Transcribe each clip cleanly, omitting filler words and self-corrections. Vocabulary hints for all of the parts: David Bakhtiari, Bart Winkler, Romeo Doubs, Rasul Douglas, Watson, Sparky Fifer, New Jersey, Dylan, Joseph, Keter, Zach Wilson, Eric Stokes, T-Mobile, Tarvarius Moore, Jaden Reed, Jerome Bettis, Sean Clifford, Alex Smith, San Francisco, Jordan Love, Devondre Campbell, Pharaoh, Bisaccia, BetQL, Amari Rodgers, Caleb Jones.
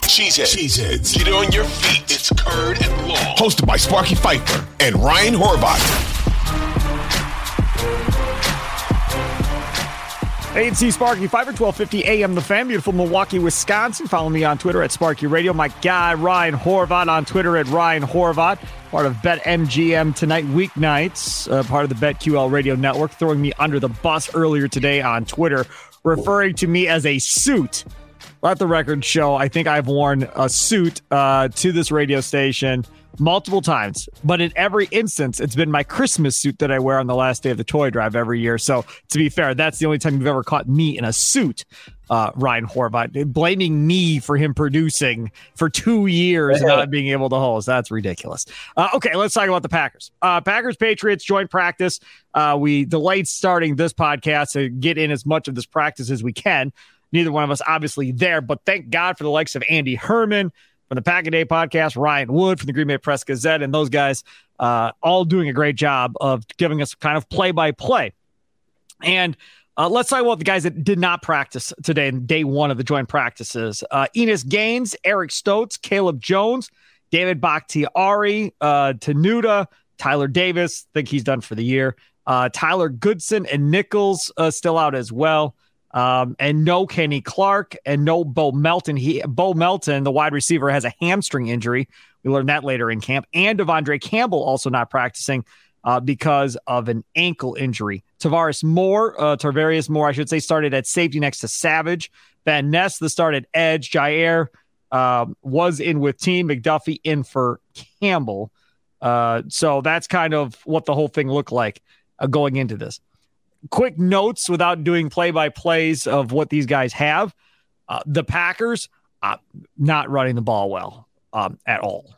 Cheeseheads, get on your feet. It's Curd and Law. Hosted by Sparky Fifer and Ryan Hervat. Hey, it's Sparky Fifer, 1250 AM The Fan, beautiful Milwaukee, Wisconsin. Follow me on Twitter at Sparky Radio. My guy, Ryan Hervat, on Twitter at Ryan Hervat. Part of BetMGM tonight, weeknights, part of the BetQL radio network, throwing me under the bus earlier today on Twitter, referring to me as a suit. Let the record show, I think I've worn a suit to this radio station multiple times, but in every instance, it's been my Christmas suit that I wear on the last day of the toy drive every year. So to be fair, that's the only time you've ever caught me in a suit, Ryan Hervat, blaming me for him producing for 2 years and not being able to host. That's ridiculous. Okay, let's talk about the Packers. Packers-Patriots joint practice. We delayed starting this podcast to get in as much of this practice as we can. Neither one of us obviously there, but thank God for the likes of Andy Herman, from the Pack a Day podcast, Ryan Wood from the Green Bay Press Gazette, and those guys all doing a great job of giving us kind of play-by-play. And let's talk about the guys that did not practice today in day one of the joint practices. Enos Gaines, Eric Stokes, Caleb Jones, David Bakhtiari, Tenuta, Tyler Davis, think he's done for the year. Tyler Goodson and Nichols still out as well. And no Kenny Clark and no Bo Melton. Bo Melton, the wide receiver, has a hamstring injury. We learned that later in camp. And Devondre Campbell also not practicing because of an ankle injury. Tarvarius Moore, I should say, started at safety next to Savage. Van Ness, the start at edge. Jair was in with team. McDuffie in for Campbell. So that's kind of what the whole thing looked like going into this. Quick notes without doing play-by-plays of what these guys have. The Packers, not running the ball well at all.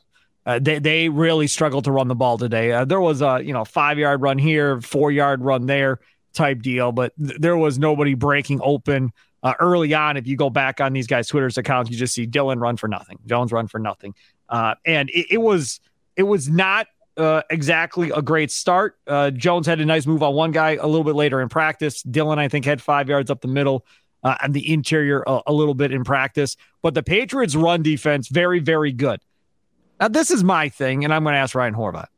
They really struggled to run the ball today. There was a 5-yard run here, 4-yard run there type deal, but there was nobody breaking open early on. If you go back on these guys' Twitter's accounts, you just see Dylan run for nothing, Jones run for nothing, and it was not. Exactly a great start. Jones had a nice move on one guy a little bit later in practice. Dylan, I think, had 5 yards up the middle and the interior a little bit in practice. But the Patriots' run defense, very, very good. Now, this is my thing, and I'm going to ask Ryan Hervat.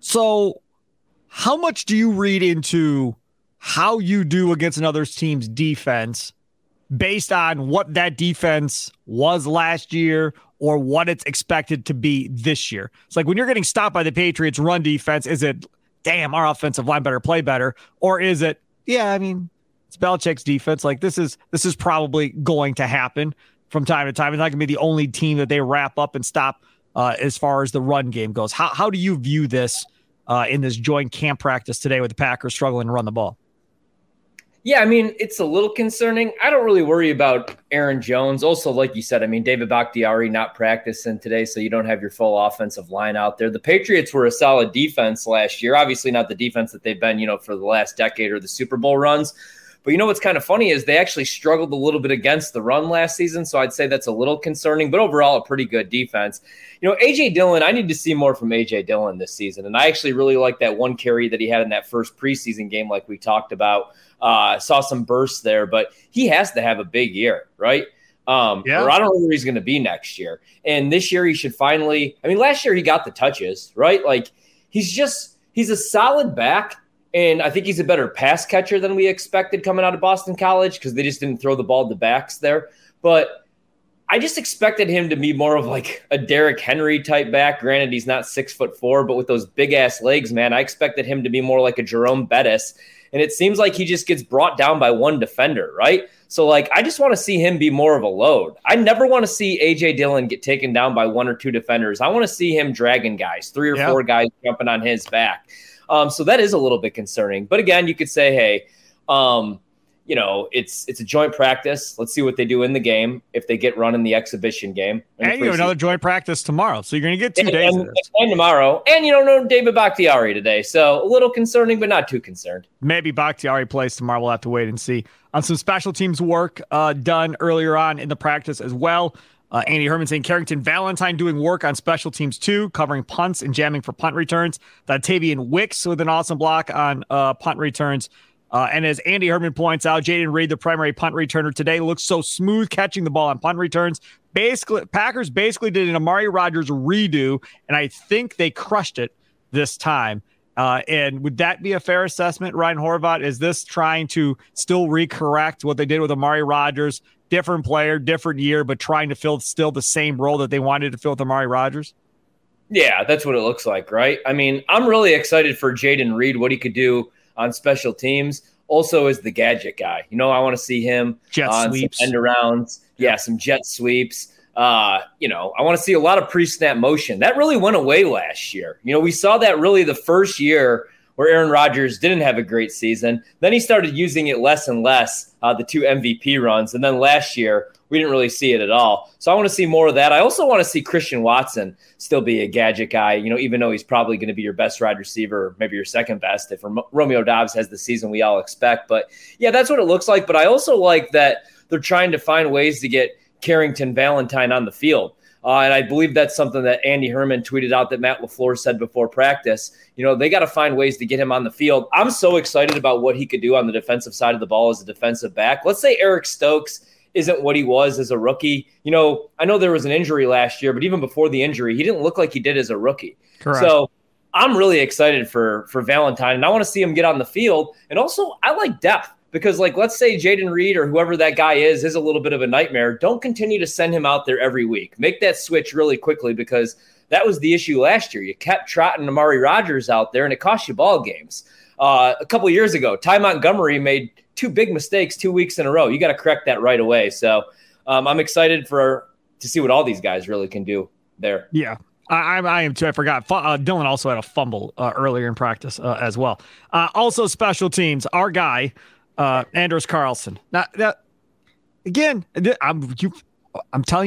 So how much do you read into how you do against another team's defense based on what that defense was last year or what it's expected to be this year? It's like when you're getting stopped by the Patriots' run defense, is it, damn, our offensive line better play better? Or is it, yeah, I mean, it's Belichick's defense. Like this is probably going to happen from time to time. It's not going to be the only team that they wrap up and stop as far as the run game goes. How do you view this in this joint camp practice today with the Packers struggling to run the ball? Yeah, I mean, it's a little concerning. I don't really worry about Aaron Jones. Also, like you said, I mean, David Bakhtiari not practicing today, so you don't have your full offensive line out there. The Patriots were a solid defense last year. Obviously not the defense that they've been, for the last decade or the Super Bowl runs. But you know what's kind of funny is they actually struggled a little bit against the run last season, so I'd say that's a little concerning, but overall a pretty good defense. AJ Dillon, I need to see more from AJ Dillon this season, and I actually really like that one carry that he had in that first preseason game like we talked about. Saw some bursts there, but he has to have a big year, right? Or I don't know where he's going to be next year. And this year he should finally – I mean, last year he got the touches, right? Like he's a solid back. And I think he's a better pass catcher than we expected coming out of Boston College because they just didn't throw the ball to backs there. But I just expected him to be more of like a Derrick Henry type back. Granted, he's not 6'4", but with those big ass legs, man, I expected him to be more like a Jerome Bettis. And it seems like he just gets brought down by one defender, right? So like, I just want to see him be more of a load. I never want to see AJ Dillon get taken down by one or two defenders. I want to see him dragging guys, three or four guys jumping on his back. So that is a little bit concerning. But again, you could say, hey, it's a joint practice. Let's see what they do in the game if they get run in the exhibition game. And you have another joint practice tomorrow. So you're going to get 2 days. And tomorrow. And you don't know David Bakhtiari today. So a little concerning, but not too concerned. Maybe Bakhtiari plays tomorrow. We'll have to wait and see. On some special teams work done earlier on in the practice as well. Andy Herman saying Carrington Valentine doing work on special teams too, covering punts and jamming for punt returns. Tavian Wicks with an awesome block on punt returns. And as Andy Herman points out, Jaden Reed, the primary punt returner today, looks so smooth catching the ball on punt returns. Packers did an Amari Rodgers redo, and I think they crushed it this time. And would that be a fair assessment, Ryan Hervat? Is this trying to still recorrect what they did with Amari Rodgers? Different player, different year, but trying to fill still the same role that they wanted to fill with Amari Rodgers? Yeah, that's what it looks like, right? I mean, I'm really excited for Jaden Reed, what he could do on special teams. Also is the gadget guy. I want to see him jet on sweeps. Some end arounds. Yeah, some jet sweeps. I want to see a lot of pre-snap motion. That really went away last year. We saw that really the first year where Aaron Rodgers didn't have a great season. Then he started using it less and less, the two MVP runs. And then last year, we didn't really see it at all. So I want to see more of that. I also want to see Christian Watson still be a gadget guy, even though he's probably going to be your best wide receiver, maybe your second best if Romeo Doubs has the season we all expect. But, yeah, that's what it looks like. But I also like that they're trying to find ways to get Carrington Valentine on the field. And I believe that's something that Andy Herman tweeted out that Matt LaFleur said before practice. They got to find ways to get him on the field. I'm so excited about what he could do on the defensive side of the ball as a defensive back. Let's say Eric Stokes isn't what he was as a rookie. I know there was an injury last year, but even before the injury, he didn't look like he did as a rookie. Correct. So I'm really excited for Valentine, and I want to see him get on the field. And also, I like depth. Because, let's say Jaden Reed or whoever that guy is a little bit of a nightmare. Don't continue to send him out there every week. Make that switch really quickly because that was the issue last year. You kept trotting Amari Rodgers out there, and it cost you ball games. A couple years ago, Ty Montgomery made two big mistakes 2 weeks in a row. You got to correct that right away. So I'm excited to see what all these guys really can do there. Yeah. I am too. I forgot. Dylan also had a fumble earlier in practice as well. Also, special teams. Our guy. Anders Carlson. I'm telling you,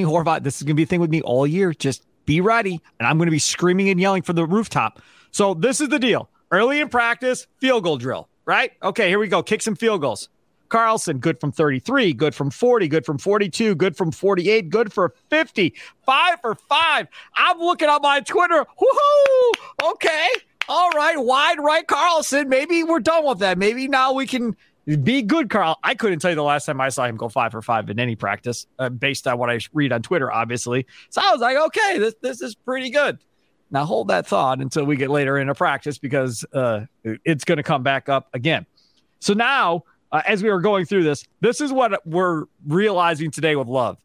Hervat, this is going to be a thing with me all year. Just be ready, and I'm going to be screaming and yelling from the rooftop. So this is the deal. Early in practice, field goal drill, right? Okay, here we go. Kick some field goals. Carlson, good from 33, good from 40, good from 42, good from 48, good for 50, 5 for 5. I'm looking on my Twitter. Woohoo! Okay, all right, wide right Carlson. Maybe we're done with that. Maybe now we can – be good, Carl. I couldn't tell you the last time I saw him go 5 for 5 in any practice, based on what I read on Twitter, obviously. So I was like, okay, this is pretty good. Now hold that thought until we get later into practice because it's going to come back up again. So now, as we were going through this is what we're realizing today with Love.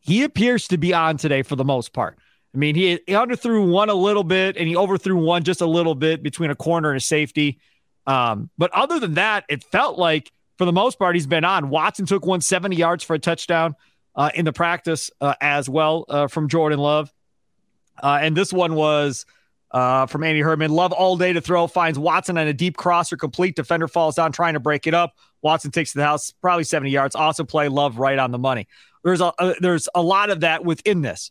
He appears to be on today for the most part. I mean, he underthrew one a little bit, and he overthrew one just a little bit between a corner and a safety. But other than that, it felt like, for the most part, he's been on. Watson took 170 yards for a touchdown in the practice as well from Jordan Love. And this one was from Andy Herman. Love all day to throw, finds Watson on a deep cross or complete. Defender falls down trying to break it up. Watson takes to the house, probably 70 yards. Awesome play, Love right on the money. There's a lot of that within this.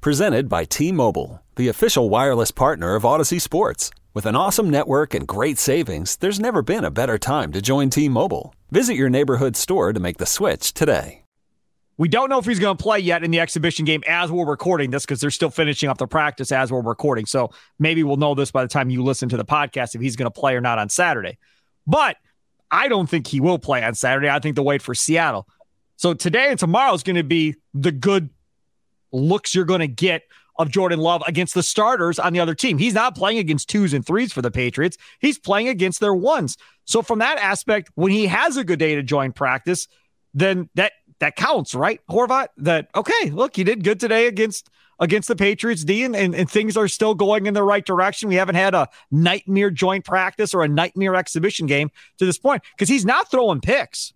Presented by T-Mobile, the official wireless partner of Odyssey Sports. With an awesome network and great savings, there's never been a better time to join T-Mobile. Visit your neighborhood store to make the switch today. We don't know if he's going to play yet in the exhibition game as we're recording this, because they're still finishing up the practice as we're recording. So maybe we'll know this by the time you listen to the podcast if he's going to play or not on Saturday. But I don't think he will play on Saturday. I think they'll wait for Seattle. So today and tomorrow is going to be the good looks you're going to get of Jordan Love against the starters on the other team. He's not playing against twos and threes for the Patriots. He's playing against their ones. So from that aspect, when he has a good day to join practice, then that counts, right, Hervat? That, okay, look, he did good today against the Patriots D, and things are still going in the right direction. We haven't had a nightmare joint practice or a nightmare exhibition game to this point, because he's not throwing picks.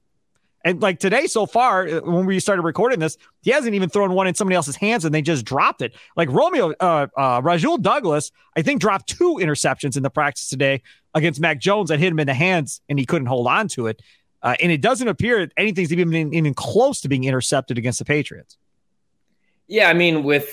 And like today so far, when we started recording this, he hasn't even thrown one in somebody else's hands and they just dropped it. Like Rasul Douglas, I think, dropped two interceptions in the practice today against Mac Jones that hit him in the hands and he couldn't hold on to it. And it doesn't appear anything's even close to being intercepted against the Patriots. Yeah, I mean, with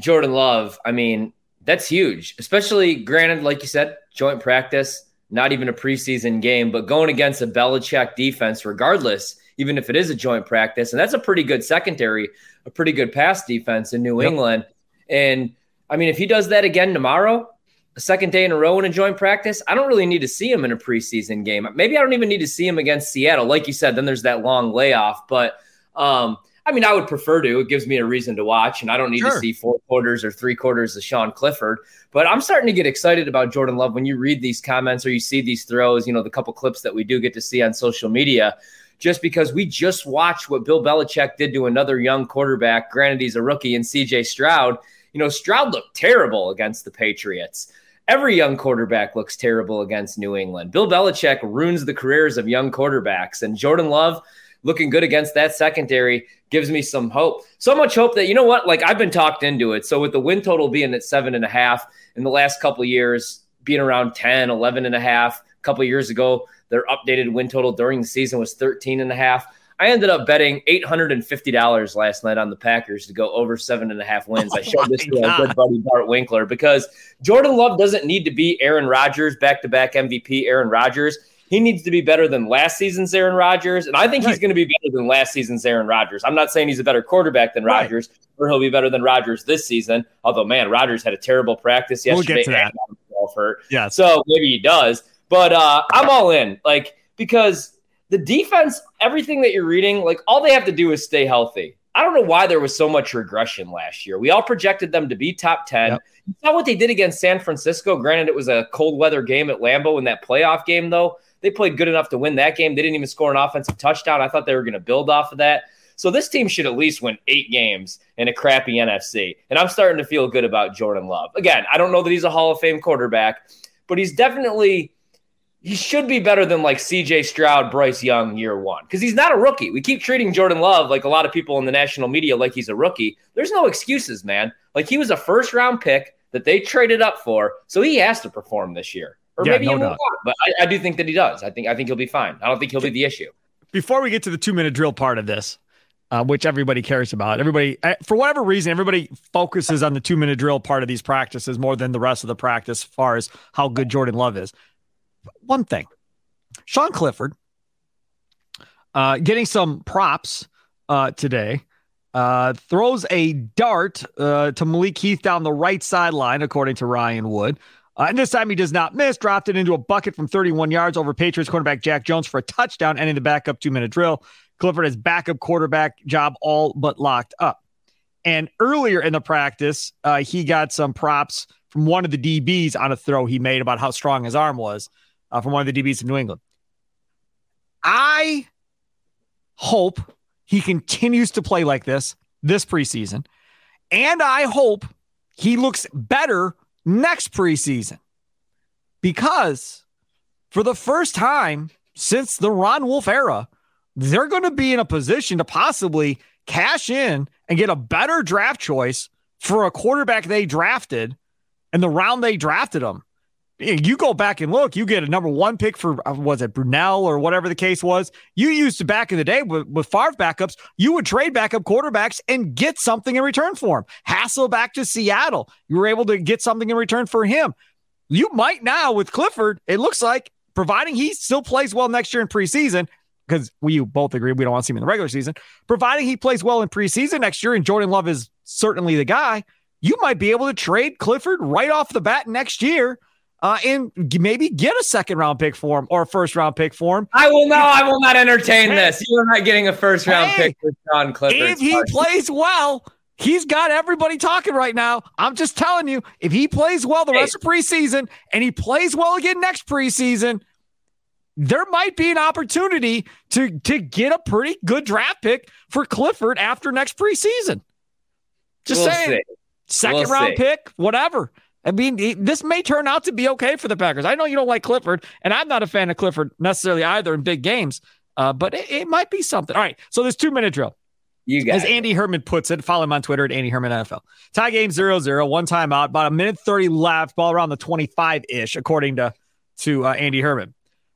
Jordan Love, I mean, that's huge. Especially, granted, like you said, joint practice, not even a preseason game, but going against a Belichick defense regardless, even if it is a joint practice. And that's a pretty good secondary, a pretty good pass defense in New England. And, I mean, if he does that again tomorrow, a second day in a row in a joint practice, I don't really need to see him in a preseason game. Maybe I don't even need to see him against Seattle. Like you said, then there's that long layoff. But, I mean, I would prefer to. It gives me a reason to watch, and I don't need to see 4 quarters or 3 quarters of Sean Clifford. But I'm starting to get excited about Jordan Love when you read these comments or you see these throws, you know, the couple clips that we do get to see on social media, just because we just watched what Bill Belichick did to another young quarterback. Granted, he's a rookie, and C.J. Stroud. You know, Stroud looked terrible against the Patriots. Every young quarterback looks terrible against New England. Bill Belichick ruins the careers of young quarterbacks, and Jordan Love looking good against that secondary gives me some hope. So much hope that, you know what, like I've been talked into it. So with the win total being at 7.5 in the last couple of years, being around 10, 11.5, a couple of years ago, their updated win total during the season was 13.5. I ended up betting $850 last night on the Packers to go over 7.5 wins. I showed this to our good buddy Bart Winkler, because Jordan Love doesn't need to be Aaron Rodgers, back-to-back MVP Aaron Rodgers. He needs to be better than last season's Aaron Rodgers, and I think he's going to be better than last season's Aaron Rodgers. I'm not saying he's a better quarterback than Rodgers, or he'll be better than Rodgers this season, although, man, Rodgers had a terrible practice yesterday. We'll get to that. So maybe he does. But I'm all in, like, because the defense, everything that you're reading, like, all they have to do is stay healthy. I don't know why there was so much regression last year. We all projected them to be top 10. You saw what they did against San Francisco. Granted, it was a cold-weather game at Lambeau in that playoff game, though. They played good enough to win that game. They didn't even score an offensive touchdown. I thought they were going to build off of that. So this team should at least win 8 games in a crappy NFC. And I'm starting to feel good about Jordan Love. Again, I don't know that he's a Hall of Fame quarterback, but he's definitely – he should be better than like C.J. Stroud, Bryce Young year one, because he's not a rookie. We keep treating Jordan Love like a lot of people in the national media like he's a rookie. There's no excuses, man. Like, he was a first-round pick that they traded up for, so he has to perform this year. Or maybe he won't, but I do think that he does. I think he'll be fine. I don't think he'll be the issue. Before we get to the 2-minute drill part of this, which everybody cares about, everybody, for whatever reason, everybody focuses on the 2-minute drill part of these practices more than the rest of the practice as far as how good Jordan Love is. One thing, Sean Clifford Getting some props today. Throws a dart to Malik Heath down the right sideline, according to Ryan Wood. And this time he does not miss. Dropped it into a bucket from 31 yards over Patriots cornerback Jack Jones for a touchdown, ending the backup 2-minute drill. Clifford has backup quarterback job all but locked up. And earlier in the practice, he got some props from one of the DBs on a throw he made about how strong his arm was from one of the DBs in New England. I hope he continues to play like this preseason. And I hope he looks better next preseason, because for the first time since the Ron Wolf era, they're going to be in a position to possibly cash in and get a better draft choice for a quarterback they drafted and the round they drafted him. You go back and look, you get a number one pick for, was it Brunell or whatever the case was? You used to back in the day with Favre backups, you would trade backup quarterbacks and get something in return for him. Hassel back to Seattle, you were able to get something in return for him. You might now with Clifford, it looks like, providing he still plays well next year in preseason, because we both agree we don't want to see him in the regular season, providing he plays well in preseason next year and Jordan Love is certainly the guy, you might be able to trade Clifford right off the bat next year. And maybe get a second-round pick for him or a first-round pick for him. I will not entertain this. You are not getting a first-round pick for Sean Clifford. If he plays well, he's got everybody talking right now. I'm just telling you, if he plays well the rest of preseason and he plays well again next preseason, there might be an opportunity to get a pretty good draft pick for Clifford after next preseason. Just saying. Second-round pick, whatever. I mean, this may turn out to be okay for the Packers. I know you don't like Clifford, and I'm not a fan of Clifford necessarily either in big games, but it might be something. All right, so this 2-minute drill. You guys, as Andy Herman puts it, follow him on Twitter at Andy Herman NFL. Tie game 0-0, one timeout, about 1:30 left, ball around the 25-ish, according to Andy Herman.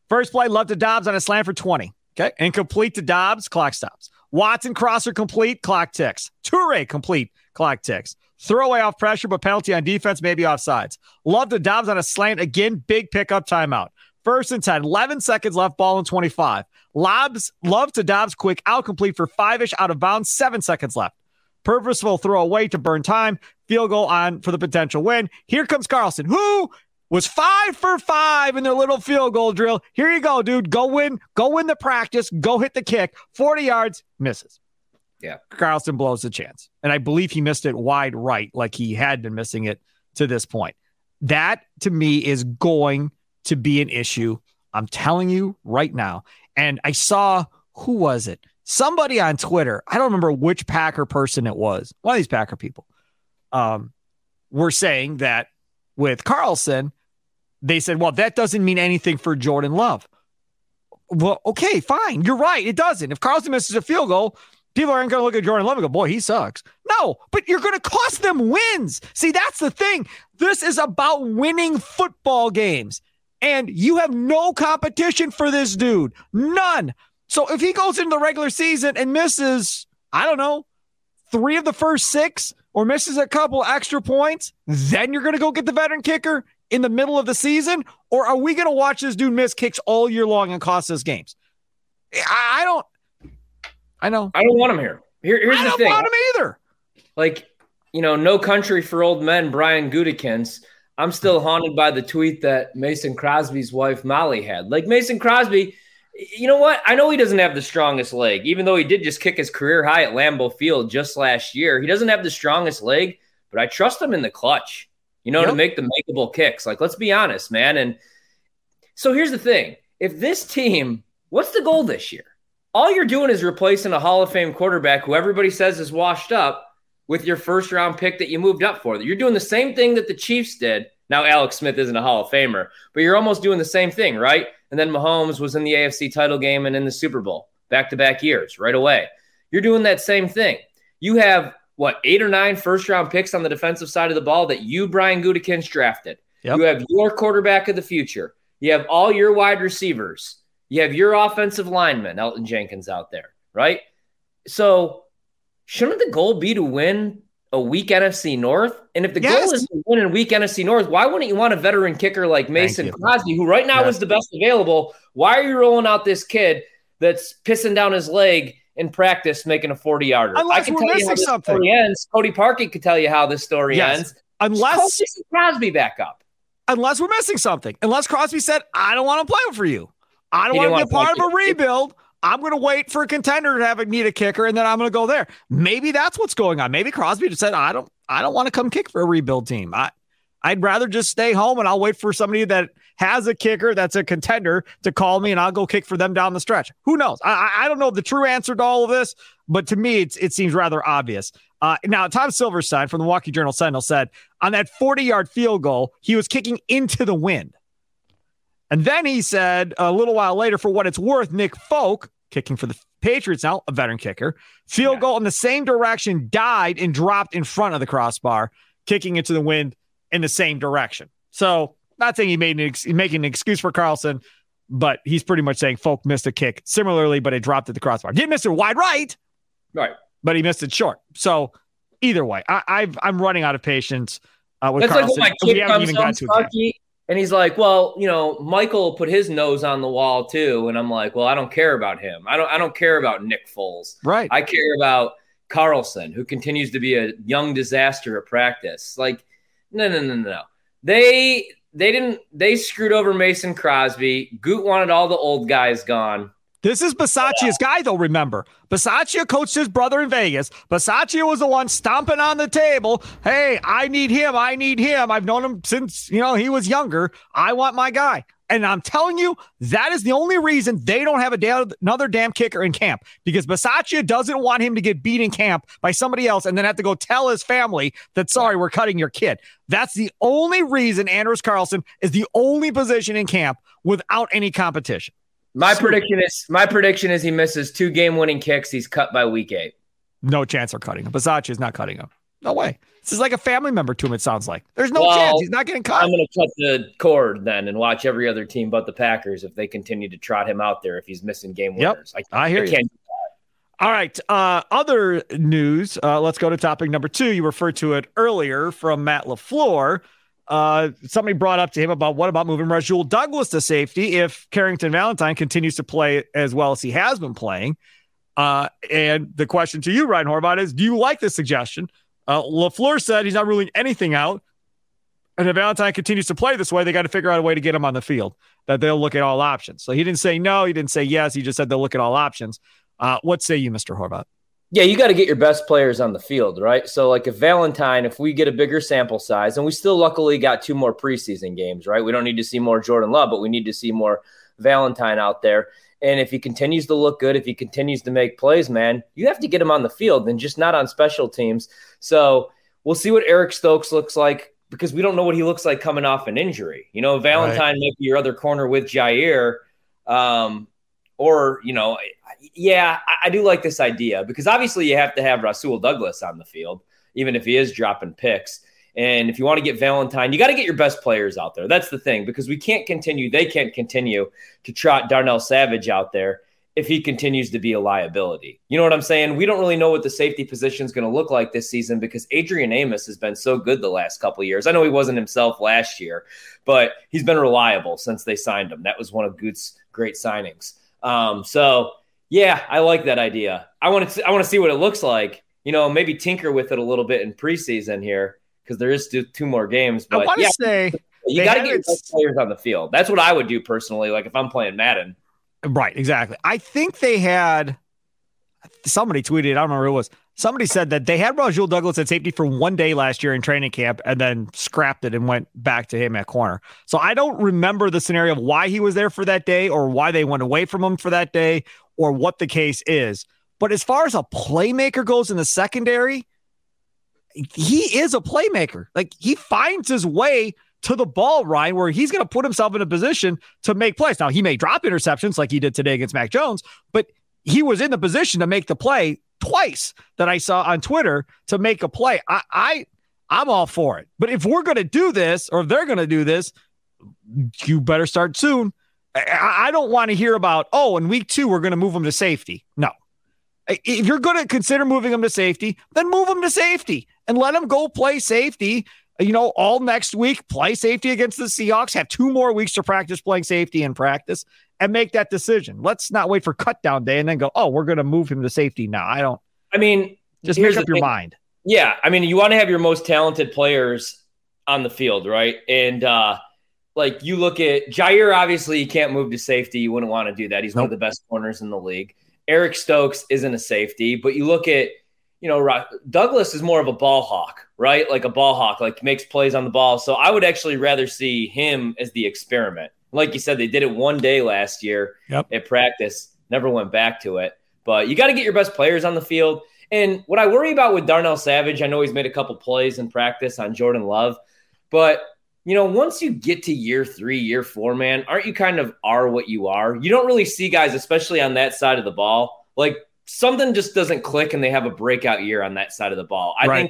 First play, love to Dobbs on a slant for 20. Okay, incomplete to Dobbs, clock stops. Watson crosser complete, clock ticks. Toure complete, clock ticks. Throw away off pressure, but penalty on defense, maybe offsides. Love to Dobbs on a slant. Again, big pickup timeout. 1st and 10, 11 seconds left, ball in 25. Love to Dobbs, quick out, complete for 5-ish, out of bounds, 7 seconds left. Purposeful throw away to burn time. Field goal on for the potential win. Here comes Carlson, who was 5 for 5 in their little field goal drill. Here you go, dude. Go win the practice. Go hit the kick. 40 yards, misses. Yeah, Carlson blows the chance. And I believe he missed it wide right, like he had been missing it to this point. That, to me, is going to be an issue. I'm telling you right now. And I saw, who was it? Somebody on Twitter, I don't remember which Packer person it was, one of these Packer people, were saying that with Carlson, they said, well, that doesn't mean anything for Jordan Love. Well, okay, fine. You're right. It doesn't. If Carlson misses a field goal, people aren't going to look at Jordan Love and go, boy, he sucks. No, but you're going to cost them wins. See, that's the thing. This is about winning football games. And you have no competition for this dude. None. So if he goes into the regular season and misses, I don't know, 3 of the first 6 or misses a couple extra points, then you're going to go get the veteran kicker in the middle of the season? Or are we going to watch this dude miss kicks all year long and cost us games? I know. I don't want him here. Here's the thing. I don't want him either. Like, you know, No Country for Old Men, Brian Gutekunst. I'm still haunted by the tweet that Mason Crosby's wife, Molly, had. Like, Mason Crosby, you know what? I know he doesn't have the strongest leg, even though he did just kick his career high at Lambeau Field just last year. He doesn't have the strongest leg, but I trust him in the clutch, you know, to make the makeable kicks. Like, let's be honest, man. And so here's the thing. If this team, what's the goal this year? All you're doing is replacing a Hall of Fame quarterback who everybody says is washed up with your first-round pick that you moved up for. You're doing the same thing that the Chiefs did. Now, Alex Smith isn't a Hall of Famer, but you're almost doing the same thing, right? And then Mahomes was in the AFC title game and in the Super Bowl, back-to-back years, right away. You're doing that same thing. You have, 8 or 9 first-round picks on the defensive side of the ball that you, Brian Gutekunst, drafted. Yep. You have your quarterback of the future. You have all your wide receivers. You have your offensive lineman, Elton Jenkins, out there, right? So shouldn't the goal be to win a weak NFC North? And if the goal is to win a weak NFC North, why wouldn't you want a veteran kicker like Mason Crosby, who right now is the best available? Why are you rolling out this kid that's pissing down his leg in practice making a 40-yarder. I can tell you how this story ends. Cody Parkey could tell you how this story ends. Unless Crosby back up. Unless we're missing something. Unless Crosby said, I don't want to play for you. I don't want to be part of a rebuild. I'm going to wait for a contender to need a kicker, and then I'm going to go there. Maybe that's what's going on. Maybe Crosby just said, I don't want to come kick for a rebuild team. I'd rather just stay home, and I'll wait for somebody that has a kicker that's a contender to call me, and I'll go kick for them down the stretch. Who knows? I don't know the true answer to all of this, but to me, it seems rather obvious. Now, Tom Silverstein from the Milwaukee Journal-Sentinel said on that 40-yard field goal, he was kicking into the wind. And then he said a little while later, for what it's worth, Nick Folk, kicking for the Patriots now, a veteran kicker, field goal in the same direction, died and dropped in front of the crossbar, kicking into the wind in the same direction. So not saying he made making an excuse for Carlson, but he's pretty much saying Folk missed a kick similarly, but it dropped at the crossbar. Didn't miss it wide right, but he missed it short. So either way, I'm running out of patience with that's Carlson. Like when my kid comes home, Sparky, and he's like, well, you know, Michael put his nose on the wall too. And I'm like, well, I don't care about him. I don't care about Nick Foles. Right. I care about Carlson, who continues to be a young disaster at practice. Like, no. They screwed over Mason Crosby. Goot wanted all the old guys gone. This is Bisaccia's guy, though, remember. Bisaccia coached his brother in Vegas. Bisaccia was the one stomping on the table. Hey, I need him. I've known him since, he was younger. I want my guy. And I'm telling you, that is the only reason they don't have another damn kicker in camp, because Bisaccia doesn't want him to get beat in camp by somebody else and then have to go tell his family that, sorry, we're cutting your kid. That's the only reason Anders Carlson is the only position in camp without any competition. My prediction is he misses 2 game-winning kicks. He's cut by week 8. No chance they're cutting him. Bisaccia is not cutting him. No way. This is like a family member to him, it sounds like. There's no chance. He's not getting cut. I'm going to cut the cord then and watch every other team but the Packers if they continue to trot him out there if he's missing game winners. I hear you. Can't do that. All right. Other news. Let's go to topic number 2. You referred to it earlier from Matt LaFleur. Somebody brought up to him about what about moving Rasul Douglas to safety if Carrington Valentine continues to play as well as he has been playing. And the question to you, Ryan Hervat, is do you like this suggestion? LaFleur said he's not ruling anything out. And if Valentine continues to play this way, they got to figure out a way to get him on the field, that they'll look at all options. So he didn't say no. He didn't say yes. He just said they'll look at all options. What say you, Mr. Hervat? Yeah, you got to get your best players on the field, right? So, like, if Valentine, if we get a bigger sample size, and we still luckily got 2 more preseason games, right? We don't need to see more Jordan Love, but we need to see more Valentine out there. And if he continues to look good, if he continues to make plays, man, you have to get him on the field and just not on special teams. So we'll see what Eric Stokes looks like, because we don't know what he looks like coming off an injury. You know, Valentine might be your other corner with Jair. I do like this idea, because obviously you have to have Rasul Douglas on the field, even if he is dropping picks. And if you want to get Valentine, you got to get your best players out there. That's the thing, because we can't continue. They can't continue to trot Darnell Savage out there if he continues to be a liability. You know what I'm saying? We don't really know what the safety position is going to look like this season, because Adrian Amos has been so good the last couple of years. I know he wasn't himself last year, but he's been reliable since they signed him. That was one of Goot's great signings. I like that idea. I want to see what it looks like. You know, maybe tinker with it a little bit in preseason here, because there is 2 more games. But I want to say you got to get your best players on the field. That's what I would do personally. Like if I'm playing Madden, right? Exactly. I think they had somebody tweeted. I don't remember who it was. Somebody said that they had Rasul Douglas at safety for 1 day last year in training camp and then scrapped it and went back to him at corner. So I don't remember the scenario of why he was there for that day or why they went away from him for that day or what the case is. But as far as a playmaker goes in the secondary, he is a playmaker. Like he finds his way to the ball, Ryan, where he's going to put himself in a position to make plays. Now, he may drop interceptions like he did today against Mac Jones, but he was in the position to make the play twice that I saw on Twitter to make a play. I'm all for it. But if we're going to do this, or if they're going to do this, you better start soon. I don't want to hear about, in week 2, we're going to move them to safety. No. If you're going to consider moving them to safety, then move them to safety and let them go play safety, all next week, play safety against the Seahawks, have 2 more weeks to practice playing safety in practice, and make that decision. Let's not wait for cut down day and then go, oh, we're going to move him to safety now. Just make up your mind. Yeah. I mean, you want to have your most talented players on the field, right? And like you look at Jair, obviously you can't move to safety. You wouldn't want to do that. He's one of the best corners in the league. Eric Stokes isn't a safety, but you look at, Douglas is more of a ball hawk, right? Like a ball hawk, like makes plays on the ball. So I would actually rather see him as the experiment. Like you said, they did it one day last year at practice, never went back to it. But you got to get your best players on the field. And what I worry about with Darnell Savage, I know he's made a couple plays in practice on Jordan Love, but once you get to year 3, year 4, man, aren't you kind of are what you are? You don't really see guys, especially on that side of the ball, like something just doesn't click and they have a breakout year on that side of the ball. I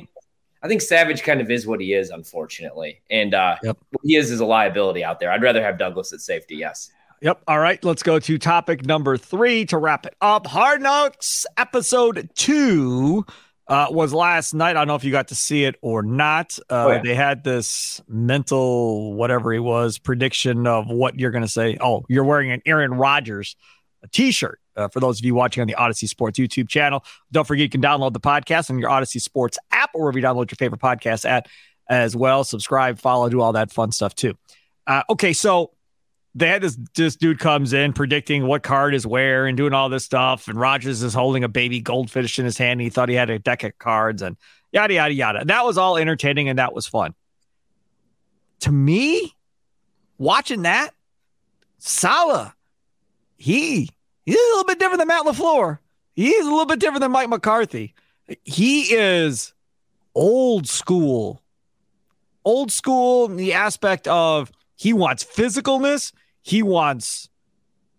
think Savage kind of is what he is, unfortunately. And what he is a liability out there. I'd rather have Douglas at safety. Yes. Yep. All right. Let's go to topic number 3 to wrap it up. Hard Knocks episode 2 was last night. I don't know if you got to see it or not. They had this mental, whatever he was, prediction of what you're going to say. Oh, you're wearing an Aaron Rodgers t-shirt. For those of you watching on the Odyssey Sports YouTube channel, don't forget you can download the podcast on your Odyssey Sports app or wherever you download your favorite podcast at as well. Subscribe, follow, do all that fun stuff too. Okay, so they had this dude comes in predicting what card is where and doing all this stuff, and Rodgers is holding a baby goldfish in his hand, and he thought he had a deck of cards and yada, yada, yada. That was all entertaining, and that was fun. To me, watching that, Saleh, he's a little bit different than Matt LaFleur. He's a little bit different than Mike McCarthy. He is old school in the aspect of he wants physicalness. He wants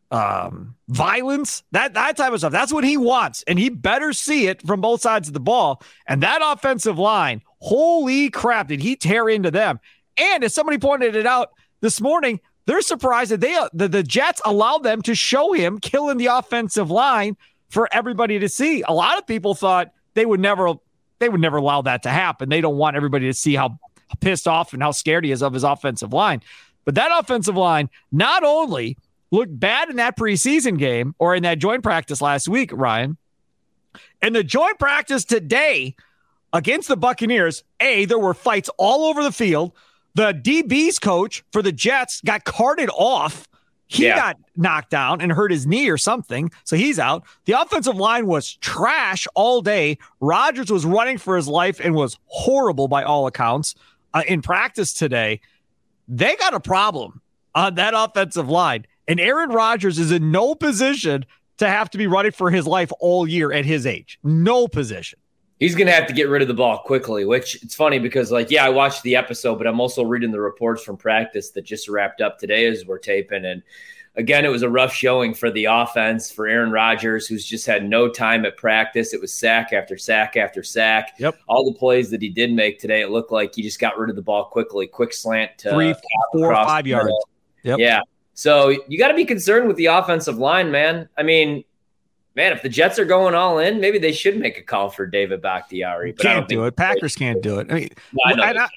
violence, that type of stuff. That's what he wants. And he better see it from both sides of the ball. And that offensive line, holy crap, did he tear into them. And as somebody pointed it out this morning, they're surprised that the Jets allowed them to show him killing the offensive line for everybody to see. A lot of people thought they would never allow that to happen. They don't want everybody to see how pissed off and how scared he is of his offensive line. But that offensive line not only looked bad in that preseason game or in that joint practice last week, Ryan, in the joint practice today against the Buccaneers, there were fights all over the field. The DB's coach for the Jets got carted off. He got knocked down and hurt his knee or something, so he's out. The offensive line was trash all day. Rodgers was running for his life and was horrible by all accounts in practice today. They got a problem on that offensive line, and Aaron Rodgers is in no position to have to be running for his life all year at his age. No position. He's going to have to get rid of the ball quickly, which it's funny because, I watched the episode, but I'm also reading the reports from practice that just wrapped up today as we're taping. And, again, it was a rough showing for the offense, for Aaron Rodgers, who's just had no time at practice. It was sack after sack after sack. Yep. All the plays that he did make today, it looked like he just got rid of the ball quickly. Quick slant to 3, 4, 5 yards. Yep. Yeah. So you got to be concerned with the offensive line, man. I mean – man, if the Jets are going all in, maybe they should make a call for David Bakhtiari. But can't do it. Packers can't do it. I mean, no,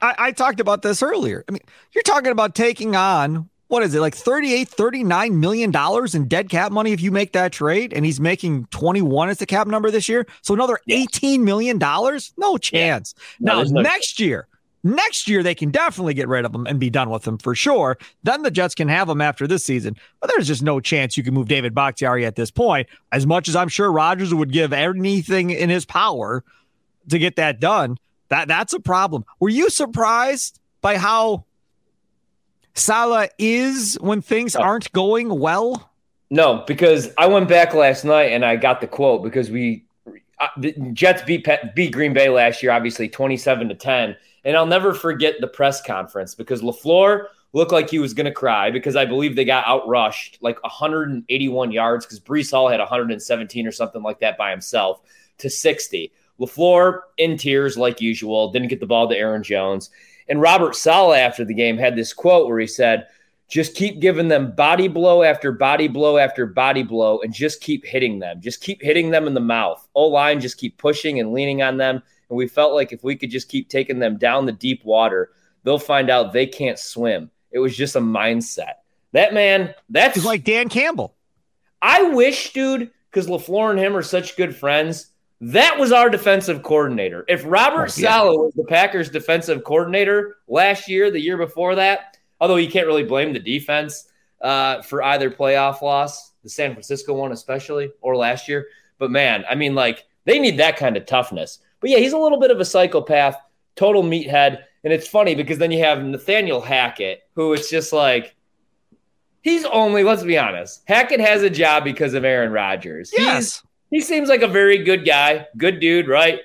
I talked about this earlier. I mean, you're talking about taking on, what is it, like $38, $39 million in dead cap money if you make that trade, and he's making 21 as the cap number this year. So another $18 million? No chance. Yeah. No, now, next year, they can definitely get rid of him and be done with him for sure. Then the Jets can have him after this season. But there's just no chance you can move David Bakhtiari at this point, as much as I'm sure Rodgers would give anything in his power to get that done. That's a problem. Were you surprised by how Saleh is when things aren't going well? No, because I went back last night and I got the quote because the Jets beat Green Bay last year, obviously 27-10. And I'll never forget the press conference because LaFleur looked like he was going to cry because I believe they got outrushed like 181 yards because Brees Hall had 117 or something like that by himself to 60. LaFleur in tears like usual, didn't get the ball to Aaron Jones. And Robert Saleh after the game had this quote where he said, just keep giving them body blow after body blow after body blow and just keep hitting them. Just keep hitting them in the mouth. O-line just keep pushing and leaning on them. And we felt like if we could just keep taking them down the deep water, they'll find out they can't swim. It was just a mindset. That man, that's... He's like Dan Campbell. I wish, dude, because LaFleur and him are such good friends, that was our defensive coordinator. If Robert Saleh was the Packers' defensive coordinator last year, the year before that, although you can't really blame the defense for either playoff loss, the San Francisco one especially, or last year. But, man, I mean, like, they need that kind of toughness. But, yeah, he's a little bit of a psychopath, total meathead. And it's funny because then you have Nathaniel Hackett, who it's just like, he's only, let's be honest, Hackett has a job because of Aaron Rodgers. Yes. He seems like a very good guy, good dude, right?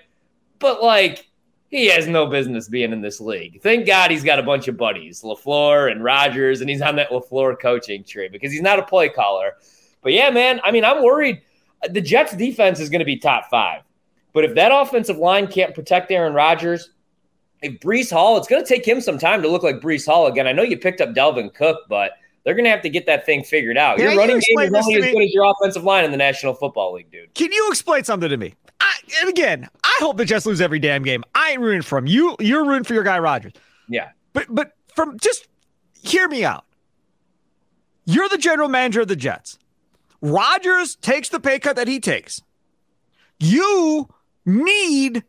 But, like, he has no business being in this league. Thank God he's got a bunch of buddies, LaFleur and Rodgers, and he's on that LaFleur coaching tree because he's not a play caller. But, yeah, man, I mean, I'm worried. The Jets' defense is going to be top five. But if that offensive line can't protect Aaron Rodgers, if Breece Hall, it's going to take him some time to look like Breece Hall again. I know you picked up Dalvin Cook, but they're going to have to get that thing figured out. Your running game is only as good as your offensive line in the National Football League, dude. Can you explain something to me? And again, I hope the Jets lose every damn game. I ain't rooting for him. You're rooting for your guy Rodgers. Yeah. But from just hear me out. You're the general manager of the Jets. Rodgers takes the pay cut that he takes. You need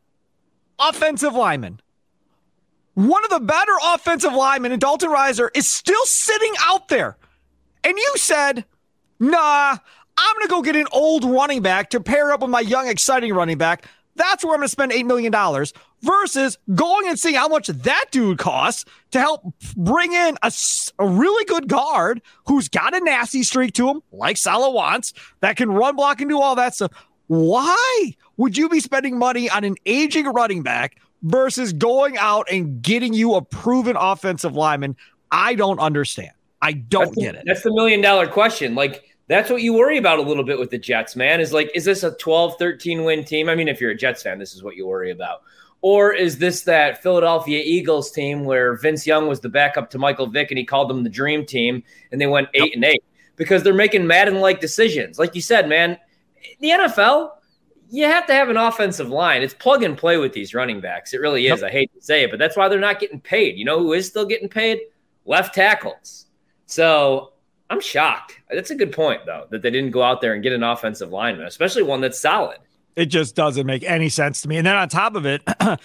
offensive linemen. One of the better offensive linemen in Dalton Reiser is still sitting out there. And you said, nah, I'm going to go get an old running back to pair up with my young, exciting running back. That's where I'm going to spend $8 million versus going and seeing how much that dude costs to help bring in a really good guard who's got a nasty streak to him, like Saleh wants, that can run block and do all that stuff. Why would you be spending money on an aging running back versus going out and getting you a proven offensive lineman? I don't understand. I don't get it. That's the million-dollar question. Like, that's what you worry about a little bit with the Jets, man, is like, is this a 12, 13-win team? I mean, if you're a Jets fan, this is what you worry about. Or is this that Philadelphia Eagles team where Vince Young was the backup to Michael Vick and he called them the dream team and they went 8-8 because they're making Madden-like decisions. Like you said, man, the NFL – you have to have an offensive line. It's plug and play with these running backs. It really is. Yep. I hate to say it, but that's why they're not getting paid. You know who is still getting paid? Left tackles. So I'm shocked. That's a good point, though, that they didn't go out there and get an offensive lineman, especially one that's solid. It just doesn't make any sense to me. And then on top of it,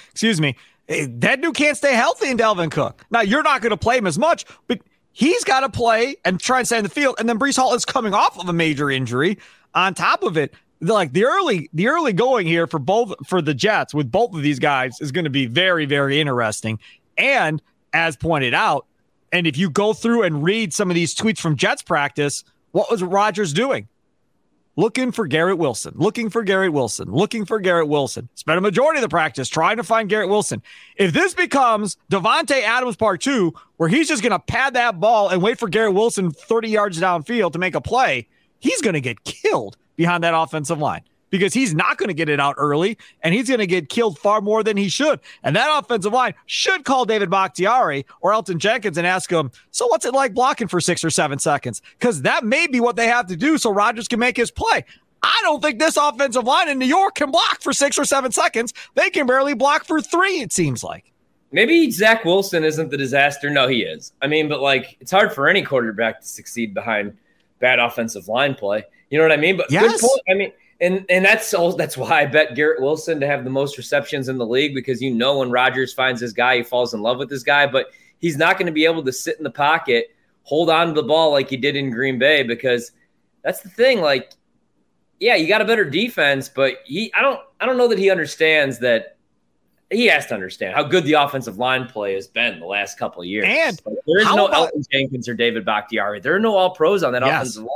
excuse me, that dude can't stay healthy in Dalvin Cook. Now, you're not going to play him as much, but he's got to play and try and stay in the field. And then Breece Hall is coming off of a major injury on top of it. Like the early going here for the Jets with both of these guys is going to be very, very interesting. And as pointed out, and if you go through and read some of these tweets from Jets practice, what was Rodgers doing? Looking for Garrett Wilson. Spent a majority of the practice trying to find Garrett Wilson. If this becomes Devontae Adams Part 2, where he's just going to pad that ball and wait for Garrett Wilson 30 yards downfield to make a play, he's going to get killed behind that offensive line because he's not going to get it out early and he's going to get killed far more than he should. And that offensive line should call David Bakhtiari or Elton Jenkins and ask him, so what's it like blocking for 6 or 7 seconds? Because that may be what they have to do so Rodgers can make his play. I don't think this offensive line in New York can block for 6 or 7 seconds. They can barely block for 3, it seems like. Maybe Zach Wilson isn't the disaster. No, he is. I mean, but like it's hard for any quarterback to succeed behind bad offensive line play. You know what I mean? But yes. Good point. I mean, and that's why I bet Garrett Wilson to have the most receptions in the league because you know when Rodgers finds this guy, he falls in love with this guy, but he's not going to be able to sit in the pocket, hold on to the ball like he did in Green Bay because that's the thing. Like, yeah, you got a better defense, but I don't know that he understands that he has to understand how good the offensive line play has been the last couple of years. And like, there is no Elton Jenkins or David Bakhtiari. There are no all pros on that offensive line.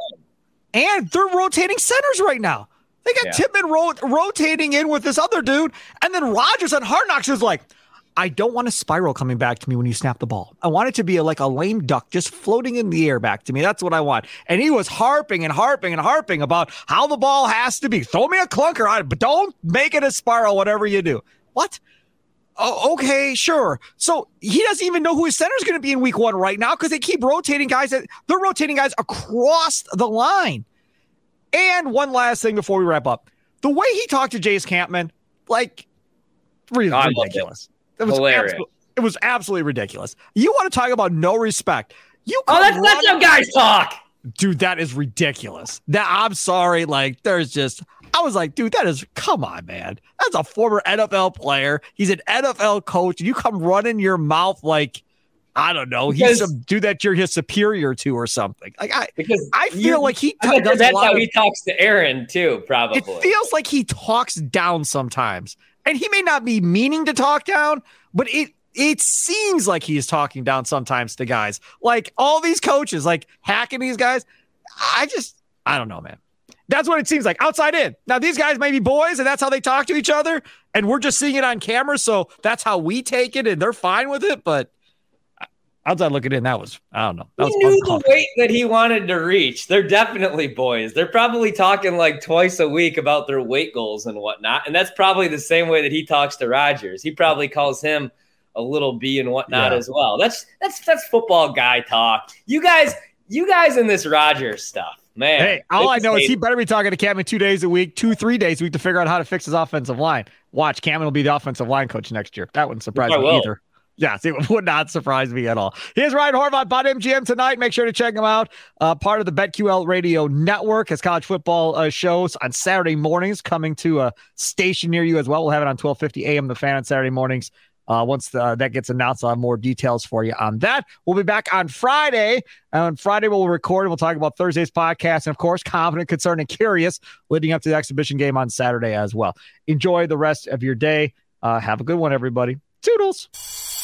And they're rotating centers right now. They got Tippmann rotating in with this other dude. And then Rodgers on Hard Knocks is like, I don't want a spiral coming back to me when you snap the ball. I want it to be like a lame duck just floating in the air back to me. That's what I want. And he was harping about how the ball has to be. Throw me a clunker on it, but don't make it a spiral, whatever you do. What? Oh, okay, sure. So he doesn't even know who his center is going to be in week one right now because they keep rotating guys. They're rotating guys across the line. And one last thing before we wrap up. The way he talked to Jace Campman, like, ridiculous. It was absolutely ridiculous. You want to talk about no respect. You oh, let's let them guys talk. Dude, that is ridiculous. That I'm sorry. Like, there's just, I was like, dude, that is, come on, man. That's a former NFL player. He's an NFL coach. You come running your mouth like, I don't know, he's some dude that you're his superior to or something. Like I feel like that's how he talks to Aaron too, probably. It feels like he talks down sometimes. And he may not be meaning to talk down, but it seems like he's talking down sometimes to guys. Like all these coaches, like hacking these guys. I don't know, man. That's what it seems like outside in. Now, these guys may be boys, and that's how they talk to each other. And we're just seeing it on camera, so that's how we take it, and they're fine with it. But outside looking in, that was, I don't know. That he was knew the weight that he wanted to reach. They're definitely boys. They're probably talking like twice a week about their weight goals and whatnot. And that's probably the same way that he talks to Rodgers. He probably calls him a little B and whatnot as well. That's football guy talk. You guys in this Rodgers stuff, man. Hey, all I know is he better be talking to Camden 2 days a week, 2-3 days a week to figure out how to fix his offensive line. Watch, Camden will be the offensive line coach next year. That wouldn't surprise me either. Yes, it would not surprise me at all. Here's Ryan Hervat, BetMGM tonight. Make sure to check him out. Part of the BetQL radio network. His college football shows on Saturday mornings coming to a station near you as well. We'll have it on 1250 a.m. The Fan on Saturday mornings. Once that gets announced, I'll have more details for you on that. We'll be back on Friday. On Friday, we'll record and we'll talk about Thursday's podcast. And, of course, Confident, Concerned, and Curious leading up to the exhibition game on Saturday as well. Enjoy the rest of your day. Have a good one, everybody. Toodles.